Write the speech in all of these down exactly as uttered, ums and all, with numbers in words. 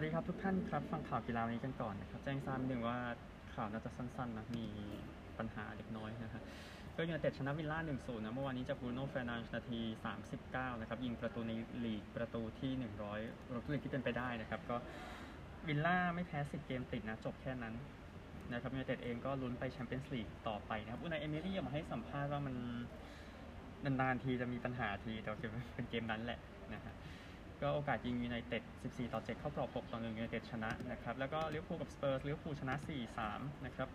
สวัสดีครับทุกท่านครับฟังข่าวกีฬาวันนี้กันก่อนนะครับแจ้งทราบหนึ่งว่าข่าวน่าจะสั้นๆนะมีปัญหาเล็กน้อยนะครับก็ยูไนเต็ดชนะวิลล่า หนึ่งศูนย์ นะเมื่อวานนี้จากบรูโน่ เฟร์นันเดสนาทีสามสิบเก้านะครับยิงประตูในลีกประตูที่หนึ่งร้อยรวมทุกอย่างที่เป็นไปได้นะครับก็วิลล่าไม่แพ้สิบเกมติดนะจบแค่นั้นนะครับยูไนเต็ดเองก็ลุ้นไปแชมเปี้ยนส์ลีกต่อไปนะครับอุนาย เอมิรี่มาให้สัมภาษณ์ว่ามันนานๆทีจะมีปัญหาทีแต่จะเป็นเกมนั้นแหละนะฮะก็โอกาสยิงยูไนเต็ด สิบสี่ต่อเจ็ด เข้ากรอบ หกต่อหนึ่ง ยูไนเต็ดชนะนะครับแล้วก็ลิเวอร์พูลกับสเปอร์สลิเวอร์พูลชนะ สี่สาม นะครับ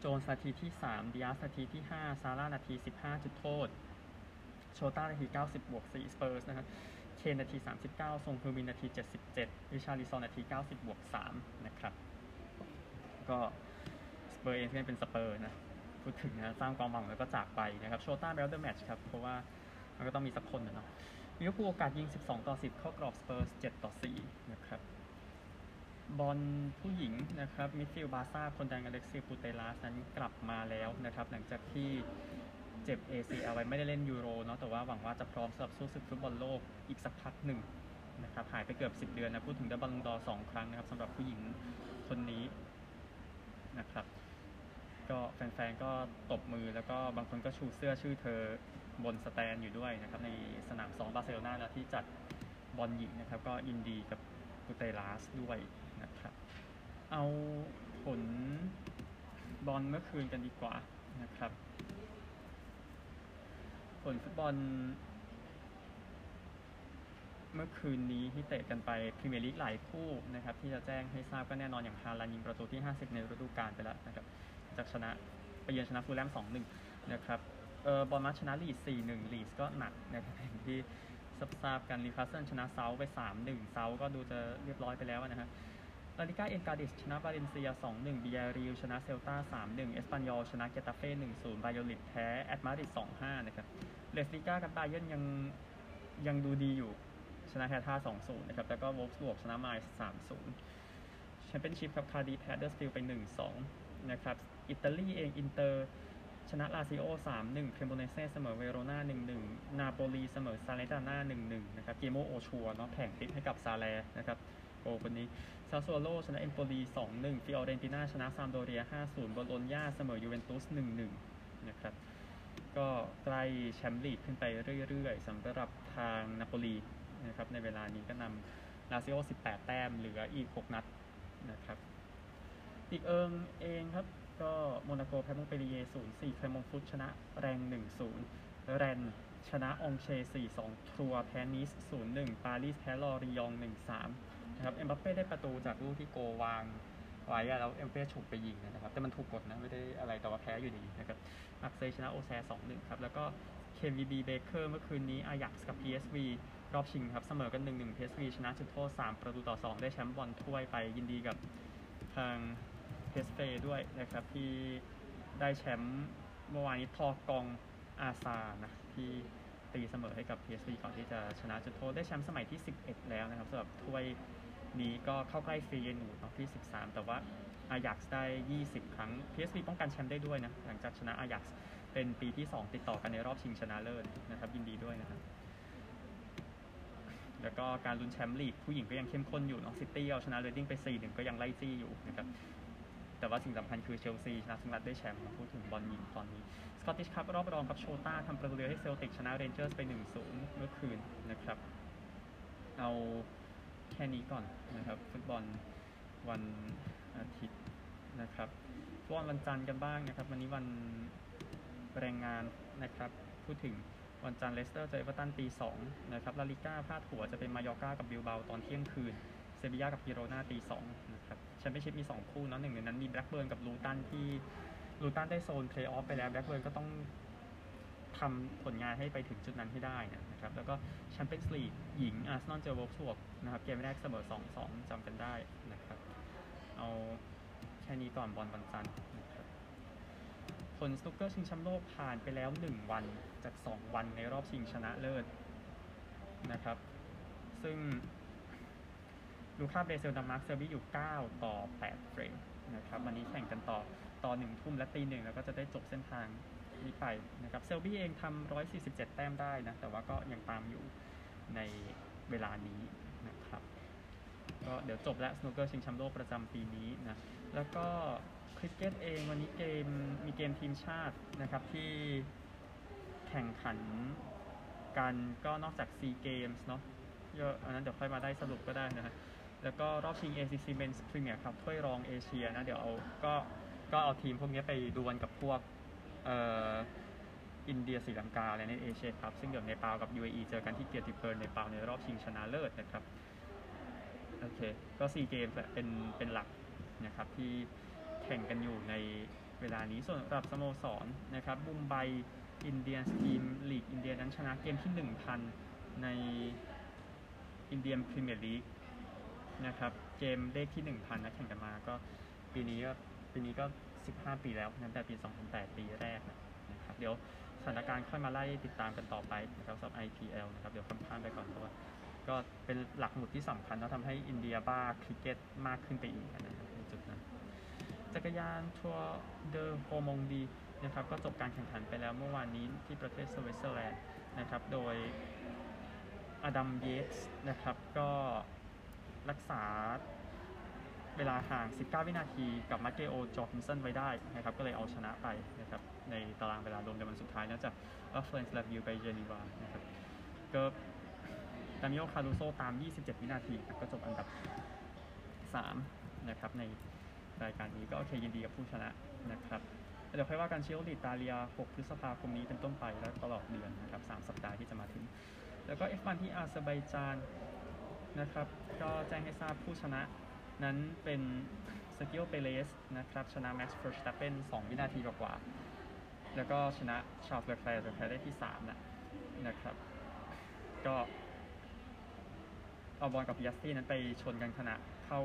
โจนส์นาทีที่สามดิอาสนาทีที่ห้าซาร่านาทีสิบห้าจุดโทษโชต้านาทีเก้าสิบบวกสี่สเปอร์สนะครับเคนนาทีสามสิบเก้าทรงคือมินนาทีเจ็ดสิบเจ็ดริชาร์ลิซอนนาทีเก้าสิบบวกสามนะครับก็สเปอร์เองเป็นสเปอร์นะพูดถึงนะสร้างความหวังแล้วก็จากไปนะครับโชต้าแบลเดอร์แมตช์ครับเพราะว่ามันก็ต้องมีสักคนนะเนาะลิเวอร์พูลโอกาสยิงสิบสองต่อสิบเข้ากรอบสเปอร์สเจ็ดต่อสี่นะครับบอลผู้หญิงนะครับมิดฟิลด์บาซ่าคนดังอเล็กซิปูเตลัสนั้นกลับมาแล้วนะครับหลังจากที่เจ็บ เอ ซี แอล ไว้ไม่ได้เล่นยูโรเนาะแต่ว่าหวังว่าจะพร้อมสำหรับสู้ศึกฟุตบอลโลกอีกสักพักหนึ่งนะครับหายไปเกือบสิบเดือนนะพูดถึงได้บอลลูนดอร์สองครั้งนะครับสำหรับผู้หญิงคนนี้นะครับก็แฟนๆก็ตบมือแล้วก็บางคนก็ชูเสื้อชื่อเธอบนสแตนอยู่ด้วยนะครับในสนามสองบาร์เซโลนานะที่จัดบอลหญิงนะครับก็ยินดีกับปูเตลัสด้วยนะครับเอาผลบอลเมื่อคืนกันดีกว่านะครับผลฟุตบอลเมื่อคืนนี้ที่เตะกันไปพรีเมียร์ลีกหลายคู่นะครับที่จะแจ้งให้ทราบก็แน่นอนอย่างฮาลันด์ยิงประตูที่ห้าสิบในฤดูกาลไปแล้วนะครับจากชนะไปเยือนชนะฟูลแลม สองหนึ่ง นะครับเออบอลมัดชนะลีด สี่หนึ่ง ลีดก็หนักนะครับอย่างที่ทราบกันลิคาเซนชนะเซาไป สามหนึ่ง เซาก็ดูจะเรียบร้อยไปแล้วนะฮะลาลิก้าเอ็นการ์ดิสชนะบาเลนเซีย สองหนึ่ง บียาริลชนะเซลตา สามหนึ่ง เอสปันยอลชนะเกตาเฟ่ หนึ่งศูนย์ ไบโอลิทแพ้แอตมาดริด สองห้า นะครับเลสติก้ากับบาเยิร์นยังยังดูดีอยู่ชนะแฮท่า สองศูนย์ นะครับแล้วก็วอล์ฟสบวกชนะไมล์ สามศูนย์ แชมเปี้ยนชิพกับคาร์ดิฟแพ้เดอร์สฟิลไป หนึ่งสอง นะครับอิตาลีเองอินเตอร์ชนะลาซิโอ สามหนึ่ง เครโมเนเซ่เสมอเวโรนา หนึ่งหนึ่ง นาโปลีเสมอซาเลตาน่า หนึ่งหนึ่ง นะครับเกโมโอชัวเนาะแผงติดให้กับซาแลนะครับโอ้คนนี้ซาสโซโลชนะเอ็มโปลี สองหนึ่ง ฟิออเรนติน่าชนะซามโดเรีย ห้าศูนย์ บอโลญญาเสมอยูเวนตุส หนึ่งหนึ่ง นะครับก็ใกล้แชมป์ลีกขึ้นไปเรื่อยๆสำหรับทางนาโปลีนะครับในเวลานี้ก็นำลาซิโอสิบแปดแต้มเหลืออีกหกนัดนะครับอีกเอิงเองครับก็โมนาโกแพ้มงเปรีเย ศูนย์สี่ แคลมองฟุตชนะแรง หนึ่งศูนย์ แรนชนะองเช สี่สอง ทรัวแพ้นิส ศูนย์หนึ่ง ปารีสแพ้ลอรียอง หนึ่งสาม นะครับเอ็มบัปเป้ได้ประตูจากลูกที่โกวางไว้แล้วเอ็มบัปเป้ฉุกไปยิงนะครับแต่มันถูกกดนะไม่ได้อะไรแต่ว่าแพ้อยู่ดีนะครับอักเซชนะโอแซ สองหนึ่ง ครับแล้วก็ เค วี บี เบเกอร์เมื่อคืนนี้อายักซ์กับ พี เอส วี รอบชิงครับเสมอกัน หนึ่งหนึ่ง พี เอส วี ชนะจุดโทษสามประตูต่อสองได้แชมป์บอลถ้วยไปยินดีกับทางเพสเฟด้วยนะครับที่ได้แชมป์เมื่อวานนี้ทอกองอาซานะที่ตีเสมอให้กับ พี เอส วี ก่อนที่จะชนะจุดโทษได้แชมป์สมัยที่สิบเอ็ดแล้วนะครับสำหรับถ้วยนี้ก็เข้าใกล้ฟรีเยนูตอนที่สิบสามแต่ว่าอายักซ์ได้ยี่สิบครั้ง พี เอส วี ป้องกันแชมป์ได้ด้วยนะหลังจากชนะอายักซ์เป็นปีที่สองติดต่อกันในรอบชิงชนะเลิศนะครับยินดีด้วยนะครับแล้วก็การลุ้นแชมป์ลีกผู้หญิงก็ยังเข้มข้นอยู่เนาะซิตี้เอาชนะเรดดิ้งไป สี่หนึ่ง ก็ยังไล่จี้อยู่นะครับแต่ว่าสิ่งสำคัญคือเชลซีชนะสหรัฐได้แชมป์พูดถึงบอลหญิงตอนนี้สกอตติชคัพรอบรองกับโชต้าทำประตูเดียวให้เซลติกชนะเรนเจอร์สไป หนึ่งศูนย์ เมื่อคืนนะครับเอาแค่นี้ก่อนนะครับฟุตบอลวันอาทิตย์นะครับฟุตบอลวันจันทร์กันบ้างนะครับวันนี้วันแรงงานนะครับพูดถึงวันจันทร์เลสเตอร์เจอเอเวอร์ตันตีสองนะครับลาลิก้าพลาดหัวจะเป็นมายอร์กากับบิลเบาตอนเที่ยงคืนเซบียากับกิโรนาตีสองนะครับแชมเปี้ยนชิพมีสองคู่เนาะหนึ่งในนั้นมีแบล็กเบิร์นกับลูตันที่ลูตันได้โซนเพลย์ออฟไปแล้วแบล็กเบิร์นก็ต้องทำผลงานให้ไปถึงจุดนั้นให้ได้นะครับแล้วก็แชมเปี้ยนส์ลีกหญิงอาร์เซนอลเจอวอล์ฟสบวกนะครับเกมแรกเสมอ สองสอง จำกันได้นะครับเอาแค่นี้ก่อนบอลวันจันทร์นะครับผลสนุกเกอร์ชิงแชมป์โลกผ่านไปแล้วหนึ่งวันจากสองวันในรอบชิงชนะเลิศนะครับซึ่งลูค่าเบรเซลดามาร์กเซอร์วิสอยู่เก้าต่อแปดเฟรมนะครับวันนี้แข่งกันต่อต่อหนึ่งทุ่มและตีหนึ่งแล้วก็จะได้จบเส้นทางนี้ไปนะครับเซอร์วิสเองทำหนึ่งร้อยสี่สิบเจ็ดแต้มได้นะแต่ว่าก็ยังตามอยู่ในเวลานี้นะครับ ก็เดี๋ยวจบแล้วสโนว์เกิลชิงแชมป์โลกประจำปีนี้นะแล้วก็คริกเก็ตเองวันนี้เกมมีเกมทีมชาตินะครับที่แข่งขันกันก็นอกจากซีเกมส์เนาะเยอะอันนั้นเดี๋ยวค่อยมาได้สรุปก็ได้นะฮะแล้วก็รอบชิง เอ ซี ซี Men's Premier ครับถ้วยรองเอเชียนะเดี๋ยวเอาก็ก็เอาทีมพวกนี้ไปดวลกับพวกเอ่ออินเดียศรีลังกาและในเอเชียครับซึ่งเดี๋ยวเนปาลกับ ยู เอ อี เจอกันที่เกียรติเพิร์ลเนปาลในรอบชิงชนะเลิศนะครับโอเคก็ซีเกมส์เป็นเป็นหลักนะครับที่แข่งกันอยู่ในเวลานี้ส่วนสำหรับสโมสร น, นะครับมุมไบอินเดียนทีมลีกอินเดียนั้นชนะเกมที่ หนึ่งพัน ในอินเดียนพรีเมียร์ลีกนะครับเกมเลขที่ หนึ่งพัน นะแข่งกันมาก็ปีนี้ก็ปีนี้ก็สิบห้าปีแล้วตั้งแต่ปีสองพันแปดปีแรกนะครับเดี๋ยวสถานการณ์ค่อยมาไล่ติดตามกันต่อไปนะครับสำหรับ ไอ พี แอล นะครับเดี๋ยวข้ามไปก่อนเพราะว่าก็เป็นหลักหมุดที่สำคัญแล้วทำให้อินเดียบ้าคริกเก็ตมากขึ้นไปอีกนะครับในจุดนั้นจักรยานทัวร์เดอโฮมงดีนะครับก็จบการแข่งขันไปแล้วเมื่อวานนี้ที่ประเทศสวิตเซอร์แลนด์นะครับโดยอดัมเยตส์นะครับก็รักษาเวลาห่างสิบเก้าวินาทีกับมาเกโอจอร์กินสันไว้ได้นะครับก็เลยเอาชนะไปนะครับในตารางเวลารวมในวันสุดท้ายแล้วจากอัฟเฟรนซ์ลาบิวไปเจนีวานะครับก็ดามิโอคารูโซตามยี่สิบเจ็ดวินาทีก็จบอันดับสามนะครับในรายการนี้ก็โอเคยินดีกับผู้ชนะนะครับเดี๋ยวค่อยว่ากันเชียร์ลีดตาเลียหกพฤษภาคมนี้เป็นต้นไปและตลอดเดือนนะครับสามสัปดาห์ที่จะมาถึงแล้วก็ เอฟ วัน ที่อาเซอร์ไบจานนะครับก็แจ้งให้ทราบผู้ชนะนั้นเป็นเซอร์จิโอ เปเรสนะครับชนะแม็กซ์ เฟอร์สแตปเปนสองวินาทีกว่าๆแล้วก็ชนะชาร์ลส์ เลอแคลร์ เลอแคลร์ได้ที่สามนะนะครับก็เอาบอลกับปิอัสตี้นั้นไปชนกันขณะเข้า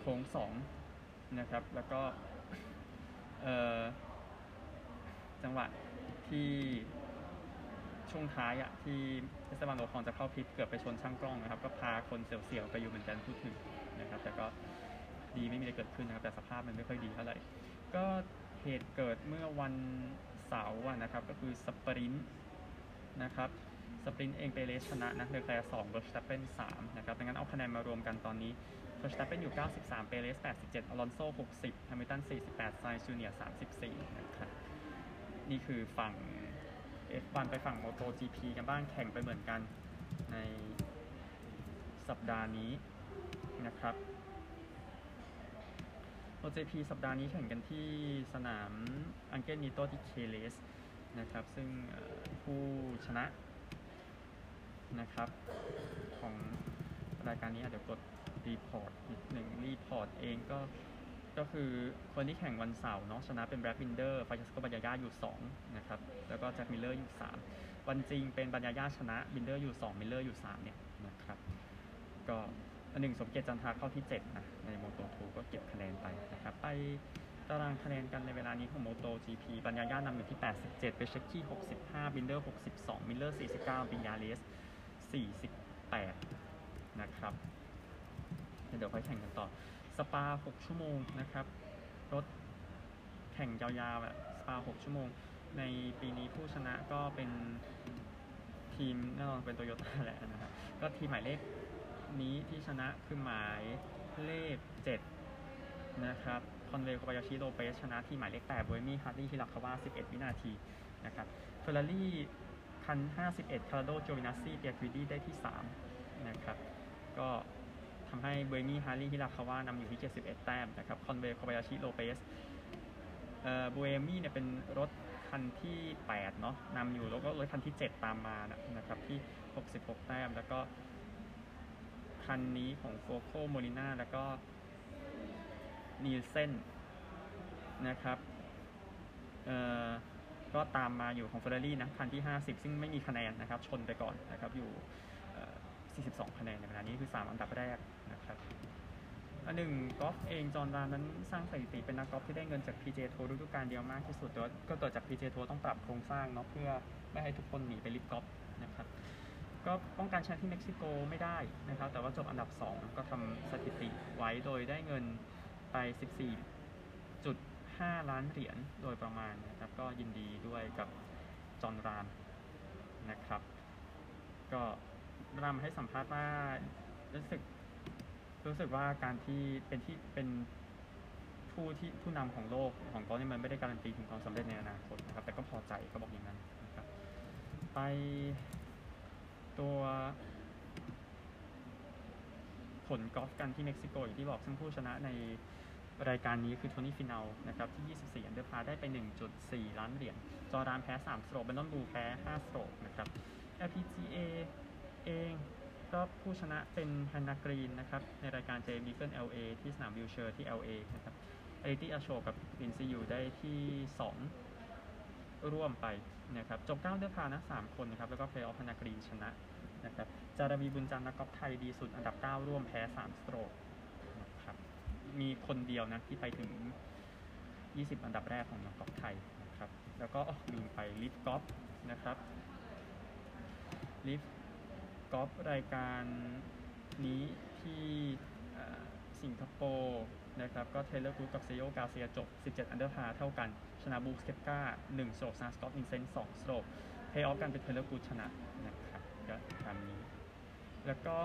โค้งสองนะครับแล้วก็จังหวะที่ช่วงท้ายอะที่เทศบาลโอคอนจะเข้าพิษเกือบไปชนช่างกล้องนะครับก็พาคนเสียวๆไปอยู่เหมือนกันพูดถึงนะครับแต่ก็ดีไม่มีอะไรเกิดขึ้นนะครับแต่สภาพมันไม่ค่อยดีเท่าไหร่ก็เหตุเกิดเมื่อวันเสาร์นะครับก็คือสปรินต์นะครับสปรินต์เองเปเรสชนะนะเลอแคลร์สองเวอร์สตัปเปนสามนะครับดังนั้นเอาคะแนนมารวมกันตอนนี้เวอร์สตัปเปนอยู่เก้าสิบสามเปเรสแปดสิบเจ็ดอลอนโซหกสิบแฮมิลตันสี่สิบแปดไซน์จูเนียร์สามสิบสี่นะครับนี่คือฝั่ง เอฟ วัน ไปฝั่ง MotoGP กันบ้างแข่งไปเหมือนกันในสัปดาห์นี้นะครับ MotoGP สัปดาห์นี้แข่งกันที่สนามอังเกลนิโตที่เคเลสนะครับซึ่งผู้ชนะนะครับของรายการนี้เดี๋ยวกดรีพอร์ตนิดหนึ่งรีพอร์ตเองก็ก็คือคนที่แข่งวันเสาร์เนาะชนะเป็นแบล็กวินเดอร์ฟรานซิสโกบัญญาญาอยู่สองนะครับแล้วก็แจ็คมิลเลอร์อยู่สามวันจริงเป็นบัญญาญาชนะวินเดอร์อยู่สองมิลเลอร์อยู่สามเนี่ยนะครับก็หนึ่งสมเกียรติจันทราเข้าที่เจ็ดนะในโมโตทูก็เก็บคะแนนไปนะครับไปตารางคะแนนกันในเวลานี้ของ MotoGP บัญญาญานำอยู่ที่แปดสิบเจ็ดเบเชคกี้หกสิบห้าบินเดอร์หกสิบสองมิลเลอร์สี่สิบเก้าปิญญาเลสสี่สิบแปดนะครับเดี๋ยวค่อยแข่งกันต่อสปาหกชั่วโมงนะครับรถแข่งยาวๆแบบสปาหกชั่วโมงในปีนี้ผู้ชนะก็เป็นทีมแน่นอนเป็นโตโยต้าแหละนะครับก็ทีมหมายเลขนี้ที่ชนะคือหมายเลขเจ็ดนะครับคอนเวย์ โคบายาชิ โลเปซชนะที่หมายเลขแปดโบเอมี่ ฮาร์ลีย์ ฮิราคาวะสิบเอ็ดวินาทีนะครับเฟอร์รารี่คันห้าสิบเอ็ดคาร์โด โจวินัสซี่ เปียร์กิดี้ได้ที่สามนะครับก็ทำให้โบเอมี่ ฮาร์ลีย์ ฮิราคาวะนำอยู่ที่เจ็ดสิบเอ็ดแต้มนะครับคอนเวย์ โคบายาชิ โลเปซเอ่อโบเอมี่เนี่ยเป็นรถคันที่แปดเนาะนำอยู่แล้วก็รถคันที่เจ็ดตามมานะครับที่หกสิบหกแต้มแล้วก็คันนี้ของโฟโค โมลิน่าแล้วก็นีลเซ่นนะครับเอ่อก็ตามมาอยู่ของ Ferrari นะคันที่ห้าสิบซึ่งไม่มีคะแนนนะครับชนไปก่อนนะครับอยู่เอ่อสี่สิบสองคะแนนในขณะนี้คือสามอันดับแรกนะครับอันหนึ่งกอล์ฟเองจอห์น รามนั้นสร้างสถิติเป็นนักกอล์ฟที่ได้เงินจาก พี จี เอ Tour ฤดูกาลเดียวมากที่สุดแต่ก็เกิดจาก พี จี เอ Tour ต้องปรับโครงสร้างเนาะเพื่อไม่ให้ทุกคนหนีไปลิฟกอล์ฟนะครับก็ป้องกันแชมป์ที่เม็กซิโกไม่ได้นะครับแต่ว่าจบอันดับสองก็ทำสถิติไว้โดยได้เงินไป สิบสี่จุดห้า ล้านเหรียญโดยประมาณนะครับก็ยินดีด้วยกับจอห์น รามนะครับก็รามให้สัมภาษณ์ว่ารู้สึก รู้สึกว่าการที่เป็นที่เป็นผู้ที่ผู้นำของโลกของกอล์ฟนี่มันไม่ได้การันตีถึงความสำเร็จในอนาคตนะครับแต่ก็พอใจเขาบอกอย่างนั้นนะครับไปตัวผลกอล์ฟกันที่เม็กซิโกอย่างที่บอกซึ่งผู้ชนะในรายการนี้คือโทนี่ฟินัลนะครับที่ยี่สิบสี่อันเดอร์พาร์ได้ไป หนึ่งจุดสี่ ล้านเหรียญจอร์แดนแพ้สามสโตรกเบนนอนบูแพ้ห้าสโตรกนะครับ แอล พี จี เอ เองก็ผู้ชนะเป็นฮันนากรีนนะครับในรายการ เจ เอ็ม Beacon แอล เอ ที่สนามวิลเชอร์ที่ แอล เอ นะครับเอริตี้อาโชกับลินซียูได้ที่สองร่วมไปนะครับจบเก้าอันเดอร์พาร์นะสามคนนะครับแล้วก็เพลย์ออฟฮันนากรีนชนะนะครับจารวีบุญจันทร์นักกอล์ฟไทยดีสุดอันดับเก้าร่วมแพ้สามสโตรกมีคนเดียวนะที่ไปถึงยี่สิบอันดับแรกของนักกอล์ฟไทยนะครับแล้วก็ลืมไปลิฟกอล์ฟนะครับลิฟกอล์ฟรายการนี้ที่สิงคโปร์นะครับก็เทเลอร์กูกับเซโยกาเซียจบสิบเจ็ดอันเดอร์พาร์เท่ากันชนะบูคเก็ปก้าหนึ่งสโตรกซาสกอตอินเซนสองสโตรกเพย์ออฟกันเป็นเทเลอร์กูชนะนะครับก็ตามนี้แล้วก็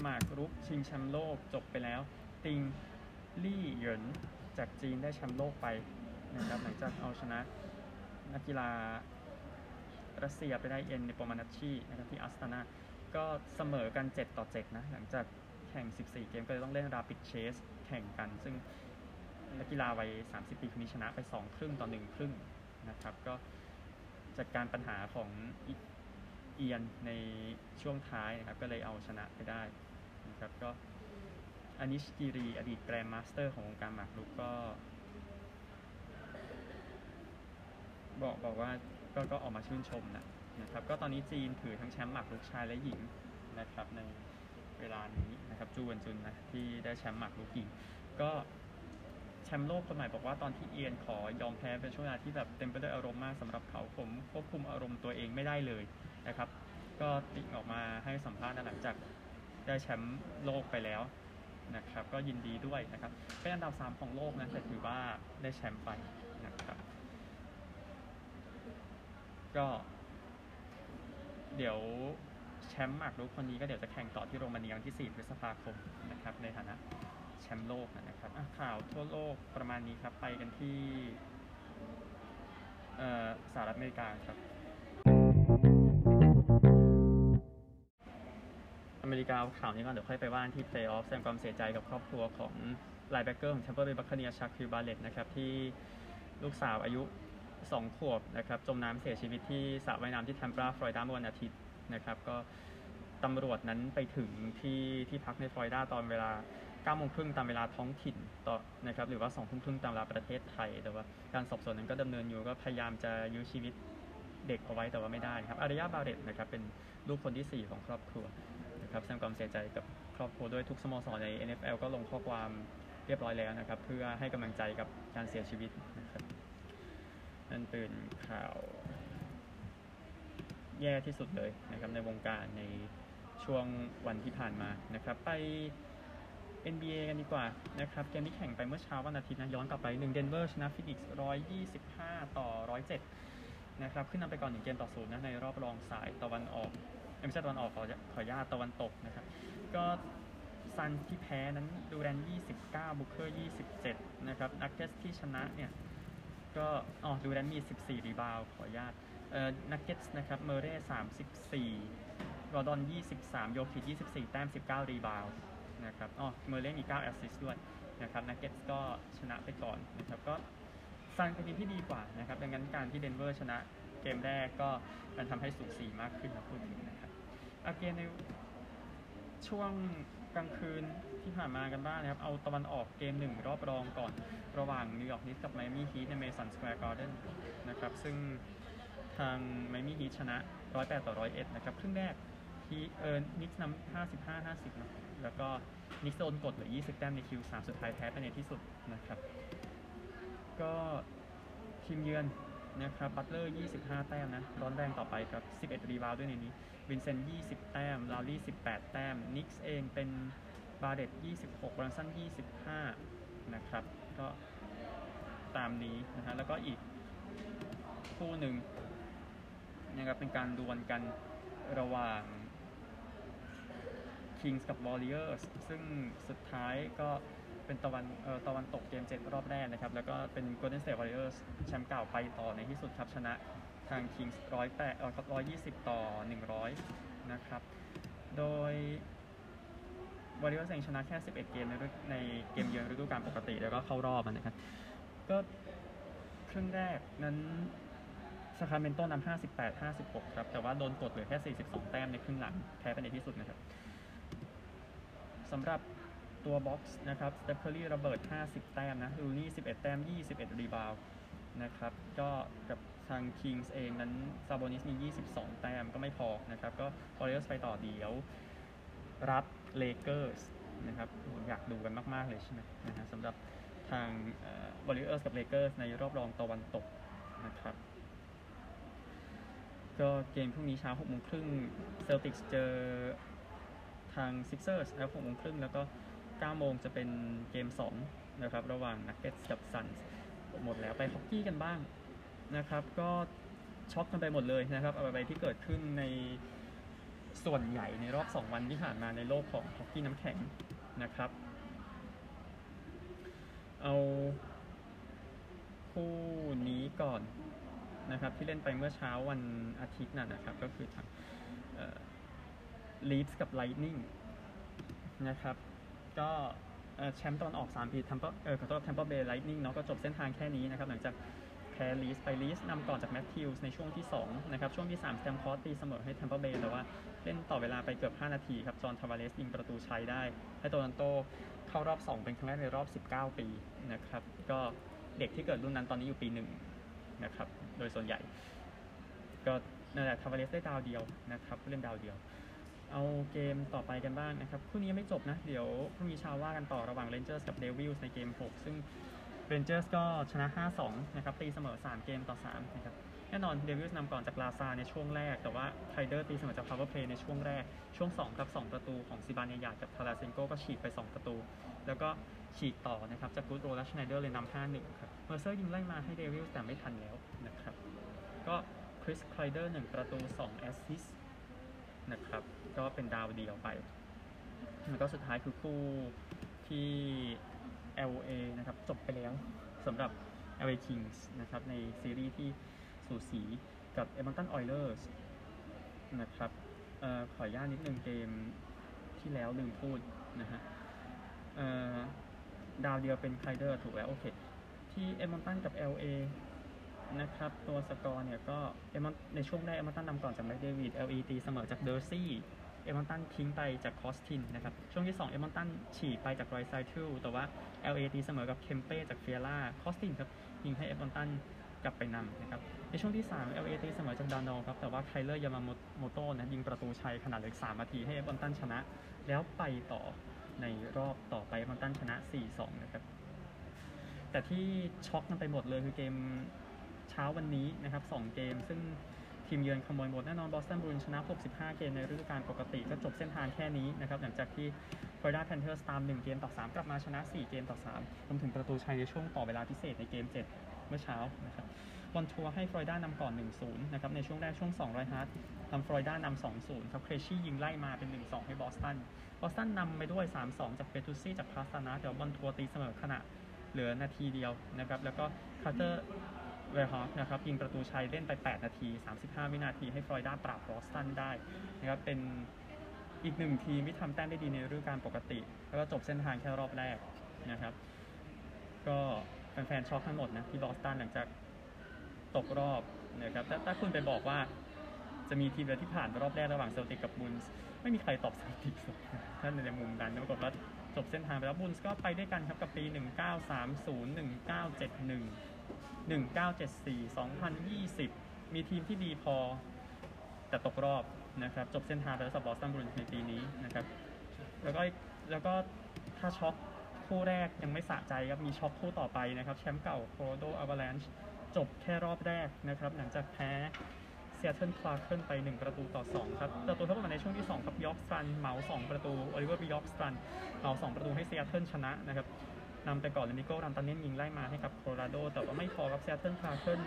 หมากรุกชิงแชมป์โลกจบไปแล้วติงลี่เหยินจากจีนได้แชมป์โลกไปนะครับหลังจากเอาชนะนักกีฬารัสเซียไปได้เอ็นในปอมานัชชีนะครับที่อัสตานาก็เสมอกันเจ็ดต่อเจ็ดนะหลังจากแข่งสิบสี่เกมก็เลยต้องเล่นราปิดเชสแข่งกันซึ่งนักกีฬาวัยสามสิบปีคนนี้ชนะไปสองครึ่งต่อหนึ่งครึ่งนะครับก็จัดการปัญหาของเอียนในช่วงท้ายนะครับก็เลยเอาชนะไปได้นะครับก็อานิชกิรีอดีตแกรนด์มาสเตอร์ของวงการหมากรุกก็บอกบอกว่าก็ก็ออกมาชื่นชมนะนะครับก็ตอนนี้จีนถือทั้งแชมป์หมากรุกชายและหญิงนะครับในเวลานี้นะครับจูวันจุนนะที่ได้แชมป์หมากรุกหญิงก็แชมป์โลกคนใหม่บอกว่าตอนที่เอียนขอยอมแพ้เป็นช่วงเวลาที่แบบเต็มไปด้วยอารมณ์มากสำหรับเขาผมควบคุมอารมณ์ตัวเองไม่ได้เลยนะครับก็ติ่งออกมาให้สัมภาษณ์หลังจากได้แชมป์โลกไปแล้วนะครับก็ยินดีด้วยนะครับเป็นอันดับสามของโลกนะแต่ถือว่าได้แชมป์ไปนะครับก็เดี๋ยวแชมป์หมากรุกคนนี้ก็เดี๋ยวจะแข่งต่อที่โรมาเนียวันที่สี่พฤษภาคมนะครับในฐานะแชมป์โลกนะครับข่าวทั่วโลกประมาณนี้ครับไปกันที่สหรัฐอเมริกาครับอเมริกาเอาข่าวนี้ก่อนเดี๋ยวค่อยไปว่าที่เพลย์ออฟแสดงความเสียใจกับครอบครัวของไลน์แบ็คเกอร์ของแชมเปี้ยนบัคคาเนียร์ชาคริวบาเลตนะครับที่ลูกสาวอายุสองขวบนะครับจมน้ำเสียชีวิตที่สระว่ายน้ำที่แทมปาฟลอริดาเมื่อวันอาทิตย์นะครับก็ตำรวจนั้นไปถึงที่ที่พักในฟลอริดาตอนเวลาเก้าโมงครึ่งตามเวลาท้องถิ่นต่อนะครับหรือว่าสองทุ่มครึ่งตามเวลาประเทศไทยแต่ว่าการสอบสวนนั้นก็ดำเนินอยู่ก็พยายามจะยื้อชีวิตเด็กเอาไว้แต่ว่าไม่ได้นะครับอาริยาบาเรตนะครับเป็นลูกคนที่สี่ของครอบครัวครับแสดงความเสียใจกับครอบครัวด้วยทุกสโมสรใน เอ็น เอฟ แอล ก็ลงข้อความเรียบร้อยแล้วนะครับเพื่อให้กำลังใจกับการเสียชีวิตนะครับนั่นเป็นข่าวแย่ที่สุดเลยนะครับในวงการในช่วงวันที่ผ่านมานะครับไป เอ็น บี เอ กันดีกว่านะครับเกมที่แข่งไปเมื่อเช้าวันอาทิตย์นะย้อนกลับไปหนึ่งเดนเวอร์ชนะฟินิกซ์หนึ่งร้อยยี่สิบห้าต่อหนึ่งร้อยเจ็ดนะครับขึ้นนำไปก่อนหนึ่งเกมต่อศูนย์นะในรอบรองสายตะวันออกไม่ใช่ตะวันออกขอขอญาตตะวันตกนะครับก็ซันที่แพ้นั้นดูแรนยี่สิบเก้าบุคเคอร์ยี่สิบเจ็ดนะครับนักเก็ตที่ชนะเนี่ยก็อ๋อดูแรนมีสิบสี่รีบาวขอญาตเอ่อนักเก็ตนะครับเมเร่สามสิบสี่รอดอนยี่สิบสามโยคิดยี่สิบสี่แต้มสิบเก้ารีบาวนะครับอ๋อเมเร่มีเก้าแอสซิสต์ด้วยนะครับนักเก็ตก็ชนะไปก่อนนะครับก็ซันเป็นทีมที่ดีกว่านะครับดังนั้นการที่เดนเวอร์ชนะเกมแรกก็มันทำให้สูสีมากขึ้นนะคุณนะครับอาเกมในช่วงกลางคืนที่ผ่านมากันบ้าง น, นะครับเอาตะวันออกเกมหนึ่งรอบรองก่อนระหว่างนิวยอร์กนิตกับไมอามี่ฮีทในเมสันสแควร์การ์เด้นนะครับซึ่งทางไมอามี่ฮีทชนะหนึ่งร้อยแปดต่อหนึ่งร้อยเอ็ดนะครับครึ่งแรกที่เออนิกส์นำห้าสิบห้า ห้าสิบนะแล้วก็นิกส์โดนกดเหลือยี่สิบแต้มในคิวสามสุดท้ายแพ้ไปในที่สุดนะครับก็ทีมเยือนนะครับบัตเลอร์ยี่สิบห้าแต้มนะร้อนแรงต่อไปครับสิบเอ็ดรีบาวด์ด้วยในนี้วินเซนต์ยี่สิบแต้มลาวลี่สิบแปดแต้มนิกส์เองเป็นบาเดตยี่สิบหกบรันสันยี่สิบห้านะครับก็ตามนี้นะฮะแล้วก็อีกคู่หนึ่งนะครับเป็นการดวลกันระหว่างท Kings กับ Warriors ซึ่งสุดท้ายก็เป็นตะวันเอ่อตะวันตกเกมเจ็ดรอบแรกนะครับแล้วก็เป็น Golden State Warriors แชมป์เก่าไปต่อในที่สุดครับชนะทาง Kings หนึ่งร้อยแปดเอ่อกับหนึ่งร้อยยี่สิบต่อหนึ่งร้อยนะครับโดย Warriors เองชนะแค่สิบเอ็ดเกมในในเกมเยือนฤดูกาลปกติแล้วก็เข้ารอบนะครับก็ครึ่งแรกนั้นซาคราเมนโตนำ ห้าสิบแปด ห้าสิบหก ครับแต่ว่าโดนกดเหลือแค่สี่สิบสองแต้มในครึ่งหลังแพ้ไปในที่สุดนะครับสำหรับตัวบ็อกซ์นะครับสเตปเคอรี่ระเบิดห้าสิบแต้มนะลูนี่สิบเอ็ดแต้มยี่สิบเอ็ดรีบาวด์นะครับก็กับทางคิงส์เองนั้นซาโบนิสมียี่สิบสองแต้มก็ไม่พอนะครับก็วอริเออร์สไปต่อเดี๋ยวรับเลเกอร์สนะครับอยากดูกันมากๆเลยใช่ไหมนะฮะสำหรับทางวอริเออร์สกับเลเกอร์สในรอบรองตะวันตกนะครับก็เกมพรุ่งนี้เช้าหกโมงครึ่งเซลติกส์เจอทางซิกเซอร์สแล้วหกโมงครึ่งแล้วก็เก้าโมงจะเป็นเกมสองนะครับระหว่างนักเก็ตส์กับซันส์หมดแล้วไปฮอกกี้กันบ้างนะครับก็ช็อกกันไปหมดเลยนะครับอะไรที่เกิดขึ้นในส่วนใหญ่ในรอบสองวันที่ผ่านมาในโลกของฮอกกี้น้ำแข็งนะครับเอาคู่นี้ก่อนนะครับที่เล่นไปเมื่อเช้าวันอาทิตย์นั่นนะครับก็คือทางลีฟส์กับไลท์นิ่งนะครับก็แชมป์ตอนออกสามปีทัมเปอร์เอ่อขอโทษทัมเปอร์เบย์ไลท์นิ่งเนาะก็จบเส้นทางแค่นี้นะครับหลังจากแพ้ลีฟส์ไปลีฟส์นำก่อนจากแมทธิวส์ในช่วงที่สองนะครับช่วงที่สามสแตมคอร์สตีเสมอให้ทัมเปอร์เบย์แต่ว่าเล่นต่อเวลาไปเกือบห้านาทีครับจอห์นทาวาเลสยิงประตูชัยได้ให้โตลอนโตเข้ารอบสองเป็นครั้งแรกในรอบสิบเก้าปีนะครับก็เด็กที่เกิดรุ่นนั้นตอนนี้อยู่ปีหนึ่งนะครับโดยส่วนใหญ่ก็นั่นแหละทาวาเลสได้ดาวเดียวนะครับเล่นดาวเดียวเอาเกมต่อไปกันบ้างนะครับคู่นี้ยังไม่จบนะเดี๋ยวพรุ่งนี้เช้าว่ากันต่อระหว่าง Rangers กับ Devils ในเกมหกซึ่ง Rangers ก็ชนะ ห้าสอง นะครับตีเสมอสามเกมต่อสามนะครับแน่นอน Devils นำก่อนจากลาซาในช่วงแรกแต่ว่า Tider ตีเสมอจาก Power Play ในช่วงแรกช่วงสองครับสองประตูของซิบาเนียกับทาราเซนโกก็ฉีกไปสองประตูแล้วก็ฉีกต่อนะครับจากกูดโรและชไนเดอร์เลยนำ ห้าหนึ่ง ครับเมอร์เซอร์ยิงไล่มาให้ Devils แต่ไม่ทันแล้วนะครับก็คริสไคลเดอร์หนึ่งประตูสองแอสซิสต์นะครับก็เป็นดาวเดียวไปแล้วก็สุดท้ายคือคู่ที่ แอล เอ นะครับจบไปแล้วสำหรับ แอล เอ Kings นะครับในซีรีส์ที่สูสีกับ Edmonton Oilers นะครับเอ่อขออนุญาตนิดนึงเกมที่แล้วลืมพูดนะฮะเอ่อดาวเดียวเป็นไคลเดอร์ถูกแล้วโอเคที่ Edmonton กับ แอล เอนะครับตัวสกอร์เนี่ยก็เอมอนในช่วงแรกเอมอนตันนำก่อนจากแม็กเดวิด แอล อี ตีเสมอจากเดอร์ซี่เอมอนตันทิ้งไปจากคอสตินนะครับช่วงที่สองเอมอนตันฉี่ไปจากไรไซทิลแต่ว่า แอล เอ ตีเสมอกับเคมเป้จากเฟียร่าคอสตินครับยิงให้เอมอนตันกลับไปนำนะครับในช่วงที่สาม แอล เอ ตีเสมอจากดานอลครับแต่ว่าไคเลอร์ยามาโมโต้นะยิงประตูชัยขนาดเหลือสามนาทีให้เอมอนตันชนะแล้วไปต่อในรอบต่อไปเอมอนตันชนะ สี่สอง นะครับแต่ที่ช็อกกันไปหมดเลยคือเกมเช้าวันนี้นะครับสองเกมซึ่งทีมเยือนขโมยหมดแน่นอนบอสตันบรูนชนะหกสิบห้าเกมในฤดูกาลปกติก็จบเส้นทางแค่นี้นะครับหลังจากที่ฟลอริดาแพนเทอร์สตามหนึ่งเกมต่อสามกลับมาชนะสี่เกมต่อสามรวมถึงประตูชัยในช่วงต่อเวลาพิเศษในเกมเจ็ดเมื่อเช้านะครับบอลทัวร์ให้ฟลอริดานำก่อน หนึ่งศูนย์ นะครับในช่วงแรกช่วงสองร้อยฮาร์ดทำฟลอริดานำ สองศูนย์ ครับเครชี่ยิงไล่มาเป็น หนึ่งสอง ให้บอสตันบอสตันนำไปด้วย สามสอง จากเปตูซี่จากพาสตานะเดี๋ยวบอลทัวร์ตีเสมอขณะเหลือนาทีเดียวนะครับแล้วก็คาร์เตอร์เวฮอฟนะครับยิงประตูชัยเล่นไปแปดนาทีสามสิบห้าวินาทีให้ฟลอริดาปราบบอสตันได้นะครับเป็นอีกหนึ่งทีมที่ทำแต้มได้ดีในฤดูกาลปกติแล้วก็จบเส้นทางแค่รอบแรกนะครับก็แฟนๆช็อกทั้งหมดนะที่บอสตันหลังจากตกรอบนะครับแต่ถ้าคุณไปบอกว่าจะมีทีมเดียวที่ผ่านรอบแรกระหว่างเซลติกกับบูลส์ไม่มีใครตอบเซลติกสุดท่านในมุมนั้นนะครับว่าจบเส้นทางไปแล้วบูลส์ก็ไปด้วยกันครับกับปีหนึ่งเก้าสามศูนย์ หนึ่งเก้าเจ็ดหนึ่ง หนึ่งเก้าเจ็ดสี่ สองพันยี่สิบมีทีมที่ดีพอแต่ตกรอบนะครับจบเส้นทางไปแล้วสำหรับบอสตันบรูนส์ในปีนี้นะครับแล้วก็แล้วก็ถ้าช็อคคู่แรกยังไม่สะใจครับมีช็อคคู่ต่อไปนะครับแชมป์เก่าโคโลราโดอาวาแลนช์จบแค่รอบแรกนะครับหลังจากแพ้เซียเทิลคลาร์เคิลไปหนึ่งประตูต่อสองครับประตูเข้ามาในช่วงที่สองครับยอร์กสตันเหมาสองประตูโอลิเวอร์ยอร์กสตันเหมาสองประตูให้เซียเทิลชนะนะครับนำไปก่อนเลนิโก้รันตันเน่นยิงไล่มาให้กับโคโลราโดแต่ว่าไม่พอกับแซตเทิลคลาร์เคิล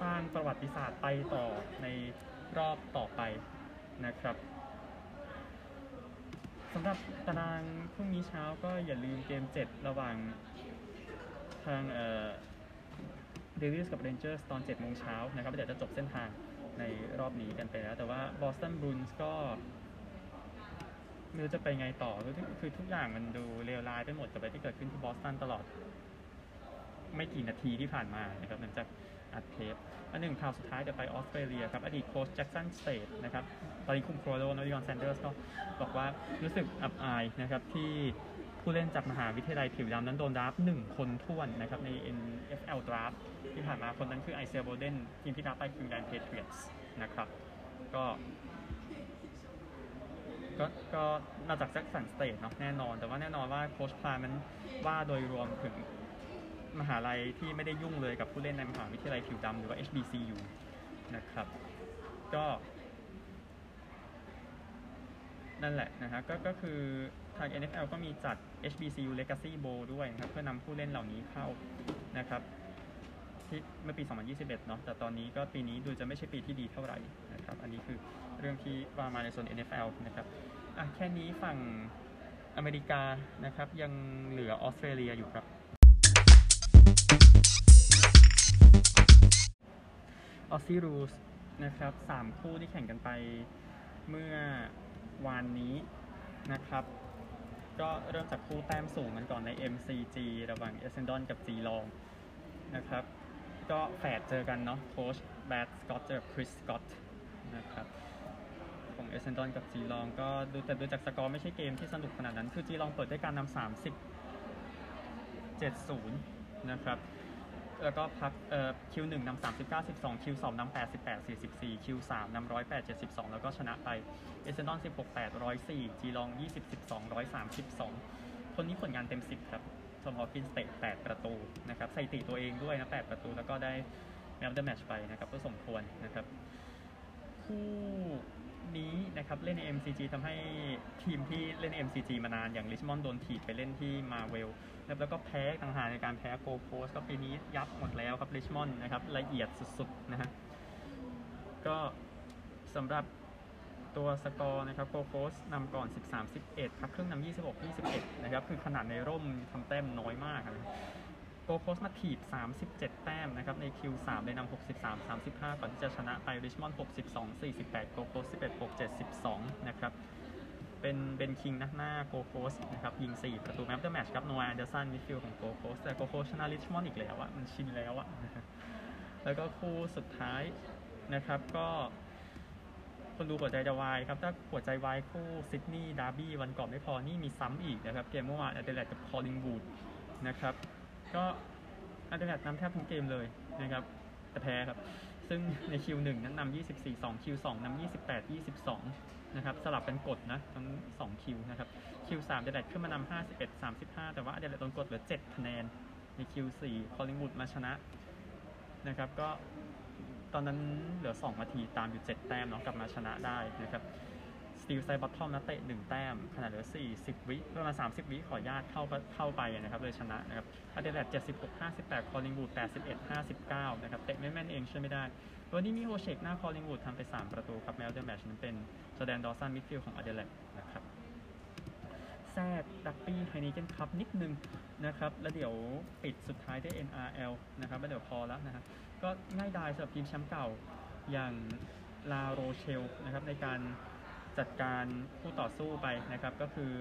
สร้างประวัติศาสตร์ไปต่อในรอบต่อไปนะครับ ำหรับตารางพรุ่งนี้เช้าก็อย่าลืมเกมเจ็ดระหว่างทางเอ่อเดวิสกับเรนเจอร์สตอนเจ็ดโมงเช้านะครับเดี๋ยวจะจบเส้นทางในรอบนี้กันไปแล้วแต่ว่าบอสตันบรูนส์ก็ไม่รู้จะไปไงต่อคือทุกอย่างมันดูเลวร้ายไปหมดกับอะไรที่เกิดขึ้นที่บอสตันตลอดไม่กี่นาทีที่ผ่านมานะครับหลังจากอัดเทปอันหนึ่งข่าวสุดท้ายจะไปออสเตรเลียครับอดีตโค้ชแจ็คสันสเตทนะครับตอนนี้คุมโคโลราโดนะ จอห์น แซนเดอร์สก็บอกว่ารู้สึกอับอายนะครับที่ผู้เล่นจากมหาวิทยาลัยผิวดำนั้นโดนดราฟต์หนึ่งคนท้วนนะครับใน เอ็น เอฟ แอล ดราฟต์ที่ผ่านมาคนนั้นคือไอเซลโบเดนทีมที่ดราฟต์ไปคือแดนเพเทียสนะครับก็ก็ก็นอกจากแจ็คสันสเตทเนาะแน่นอนแต่ว่าแน่นอนว่าโค้ชพลามันว่าโดยรวมถึงมหาลัยที่ไม่ได้ยุ่งเลยกับผู้เล่นในมหาวิทยาลัยผิวดำหรือว่า เอช บี ซี ยู นะครับก็นั่นแหละนะฮะ ก, ก็คือทาง เอ็น เอฟ แอล ก็มีจัด เอช บี ซี ยู Legacy Bowl ด้วยนะครับเพื่อนำผู้เล่นเหล่านี้เข้านะครับที่เมื่อปีสองพันยี่สิบเอ็ดเนาะแต่ตอนนี้ก็ปีนี้ดูจะไม่ใช่ปีที่ดีเท่าไหร่นะครับอันนี้คือเรื่องที่ว่ามาในส่วน เอ็น เอฟ แอล นะครับอ่ะแค่นี้ฝั่งอเมริกานะครับยังเหลือออสเตรเลียอยู่ครับออสซี่รูสนะครับสามคู่ที่แข่งกันไปเมื่อวานนี้นะครับก็เริ่มจากคู่แต้มสูงกันก่อนใน เอ็ม ซี จี ระหว่างเอเซนดอนกับจีลองนะครับก็แฝดเจอกันเนาะโค้ชแบทสกอตเจอคริสสกอตนะครับของเอเซนดอนกับจีลองก็ดูแต่ดูจากสกอร์ไม่ใช่เกมที่สนุกขนาดนั้นคือจีลองเปิดด้วยการนำสามสิบ เจ็ดสิบนะครับแล้วก็พักเอ่อ คิว หนึ่ง นำสามสิบเก้า สิบสอง คิว สอง นำแปดสิบแปด สี่สิบสี่ คิว สาม นำหนึ่งร้อยแปด เจ็ดสิบสองแล้วก็ชนะไปเอเซนดอนสิบหก แปด หนึ่งร้อยสี่จีลองยี่สิบ สิบสอง หนึ่งร้อยสามสิบสองคนนี้ผลงานเต็มสิบครับทอม ฮอปกินส์เตะแปดประตูนะครับสถิติตัวเองด้วยนะแปดประตูแล้วก็ได้แมตช์เดอะแมตช์ไปนะครับก็สมควรนะครับคู่นี้นะครับเล่นใน เอ็ม ซี จี ทำให้ทีมที่เล่นใน เอ็ม ซี จี มานานอย่างริชมอนด์โดนถีบไปเล่นที่มาเวลแล้วก็แพ้ต่างหากในการแพ้โกโคสก็ปีนี้ยับหมดแล้วครับริชมอนด์นะครับละเอียดสุดๆนะฮะก็สำหรับตัวสกอร์นะครับโกโคสนำก่อน สิบสาม สิบเอ็ด ครับครึ่งนำ ยี่สิบหก ยี่สิบเอ็ด นะครับคือขนาดในร่มทำแต้มน้อยมากนะโกโคสมาถีบสามสิบเจ็ดแต้มนะครับใน คิว สาม เลยนำหกสิบสาม สามสิบห้าก่อนที่จะชนะไปริชมอนด์หกสิบสอง สี่สิบแปดโกโคสสิบเอ็ด หก เจ็ด สิบสองนะครับเป็นเบนคิงนะหน้าโกโคสนะครับยิงสี่ประตูแมตช์เดอะแมตช์ครับโนอาห์ แอนเดอร์สันมิดฟิลด์ของโกโคสแต่โกโคสชนะริชมอนด์อีกแล้วอะมันชินแล้วอะแล้วก็คู่สุดท้ายนะครับก็คนดูหัวใจจะวายครับถ้าหัวใจวายคู่ซิดนีย์ดาร์บี้วันก่อนไม่พอนี่มีซ้ำอีกนะครับเกมเมื่อวานแอดเลดกับคอลลิงวูดนะครับก็แอดเลดนำแทบทุกเกมเลยนะครับแต่แพ้ครับซึ่งใน คิว หนึ่ง นั้นนำยี่สิบสี่ สอง คิว สอง นำยี่สิบแปด ยี่สิบสองนะครับสลับกันกดนะทั้งสองคิวนะครับ คิว สาม เดลัดขึ้นมานำห้าสิบเอ็ด สามสิบห้าแต่ว่าเดลัดโดนกดเหลือเจ็ดคะแนนใน คิว สี่ คอลลิงวูดมาชนะนะครับก็ตอนนั้นเหลือสองนาทีตามอยู่เจ็ดแต้มเนาะกลับมาชนะได้นะครับสตีลไซบอททอมนะเตะหนึ่งแต้มขณะเหลือสี่สิบวิประมาณสามสิบวิขอญาตเข้าเข้าไปนะครับเลยชนะนะครับอเดเลดเจ็ดสิบหก ห้าสิบแปดคอลลิงวูดแปดสิบเอ็ด ห้าสิบเก้านะครับเตะไม่แม่นเองช่วยไม่ได้วันนี้มีโฮเชกหน้าคอลลิงวูดทำไปสามประตูครับแมตช์เดอะแมตช์นั้นเป็นจอร์แดนดอสันมิดฟิลด์ของอเดเลดนะครับแซ่บดักปี้ไฮนีเกนคัพนิดนึงนะครับแล้วเดี๋ยวปิดสุดท้ายด้วย เอ็น อาร์ แอล นะครับแล้วเดี๋ยวพอแล้วนะฮะก็ง่ายดายสำหรับทีมแชมป์เก่าอย่างลาโรเชลนะครับในการจัดการคู่ต่อสู้ไปนะครับก็คือ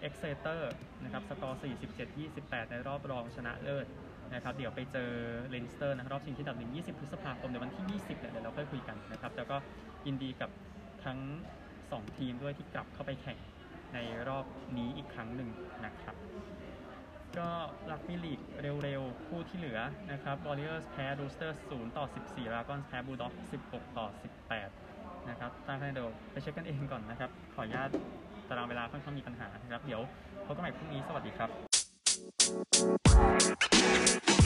เอ็กเซเตอร์นะครับสกอร์ สี่สิบเจ็ด ยี่สิบแปด ในรอบรองชนะเลิศนะครับเดี๋ยวไปเจอเลนสเตอร์นะรอบชิงที่ดับหนึ่งยี่สิบพฤษภาคมเดี๋ยววันที่ยี่สิบเดี๋ยวเราค่อยคุยกันนะครับแล้วก็ยินดีกับทั้งสองทีมด้วยที่กลับเข้าไปแข่งในรอบนี้อีกครั้งหนึ่งนะครับก็ลักบี้ลีกเร็วๆคู่ที่เหลือนะครับวอริเออร์สแพ้ Roosters ศูนย์ต่อสิบสี่ Dragons แพ้ Bulldogs สิบหกต่อสิบแปดนะครับตามกันเดี๋ยวไปเช็คกันเองก่อนนะครับขออนุญาตตารางเวลาค่อนข้างมีปัญหานะครับเดี๋ยวพบกันใหม่พรุ่งนี้สวัสดีครับ